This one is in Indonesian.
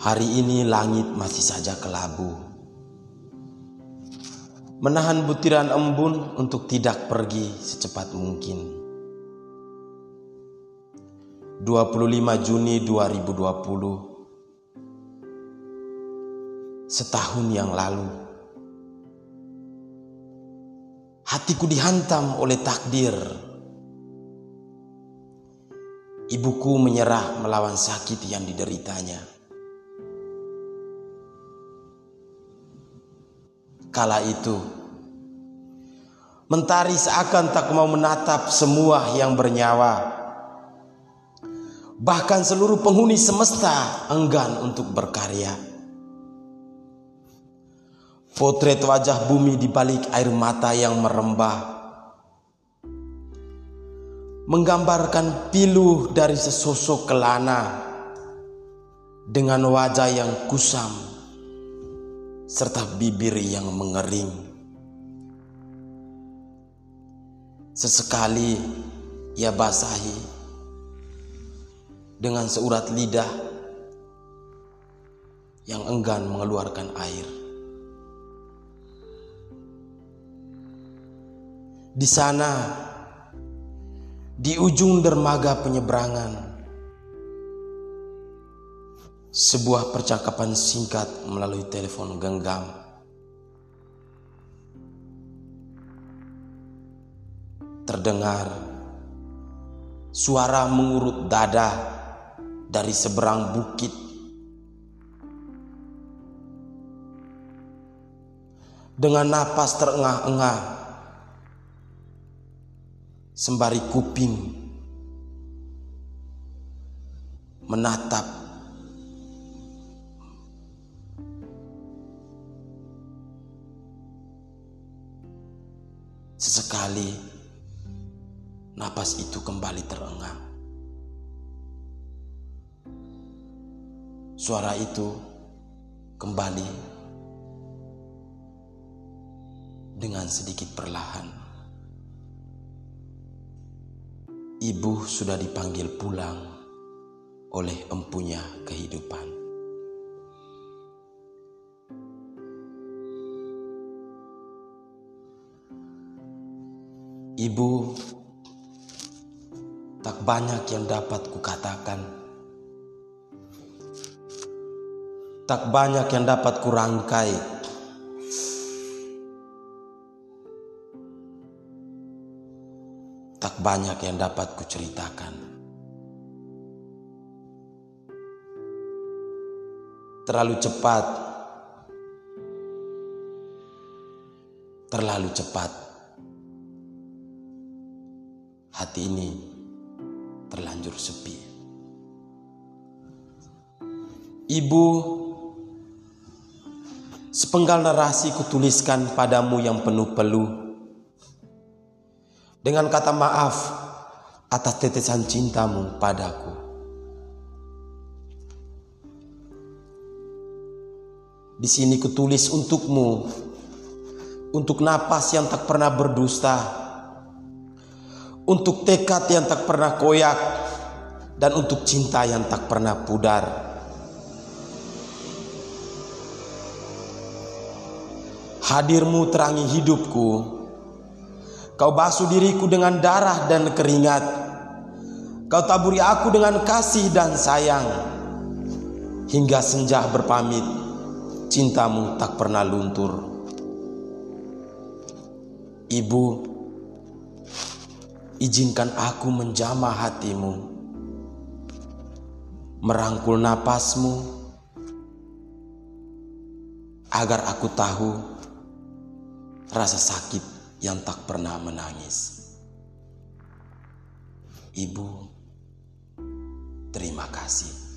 Hari ini langit masih saja kelabu. Menahan butiran embun untuk tidak pergi secepat mungkin. 25 Juni 2020, setahun yang lalu. Hatiku dihantam oleh takdir. Ibuku menyerah melawan sakit yang dideritanya. Kala itu, mentari seakan tak mau menatap semua yang bernyawa. Bahkan seluruh penghuni semesta enggan untuk berkarya. Potret wajah bumi di balik air mata yang merembah menggambarkan pilu dari sesosok kelana dengan wajah yang kusam serta bibir yang mengering. Sesekali ia basahi dengan seurat lidah yang enggan mengeluarkan air. Di sana, di ujung dermaga penyeberangan, sebuah percakapan singkat melalui telepon genggam. Terdengar suara mengurut dada dari seberang bukit. Dengan napas terengah-engah, sembari kuping menatap sesekali, napas itu kembali terengah. Suara itu kembali dengan sedikit perlahan. Ibu sudah dipanggil pulang oleh empunya kehidupan. Ibu, tak banyak yang dapat kukatakan. Tak banyak yang dapat kurangkai. Tak banyak yang dapat kuceritakan. Terlalu cepat. Terlalu cepat. Hati ini terlanjur sepi. Ibu, sepenggal narasi kutuliskan padamu yang penuh peluh, dengan kata maaf atas tetesan cintamu padaku. Di sini kutulis untukmu, untuk napas yang tak pernah berdusta, untuk tekad yang tak pernah koyak, dan untuk cinta yang tak pernah pudar. Hadirmu terangi hidupku. Kau basuh diriku dengan darah dan keringat. Kau taburi aku dengan kasih dan sayang. Hingga senja berpamit, cintamu tak pernah luntur. Ibu, izinkan aku menjamah hatimu, merangkul napasmu, agar aku tahu rasa sakit yang tak pernah menangis. Ibu, terima kasih.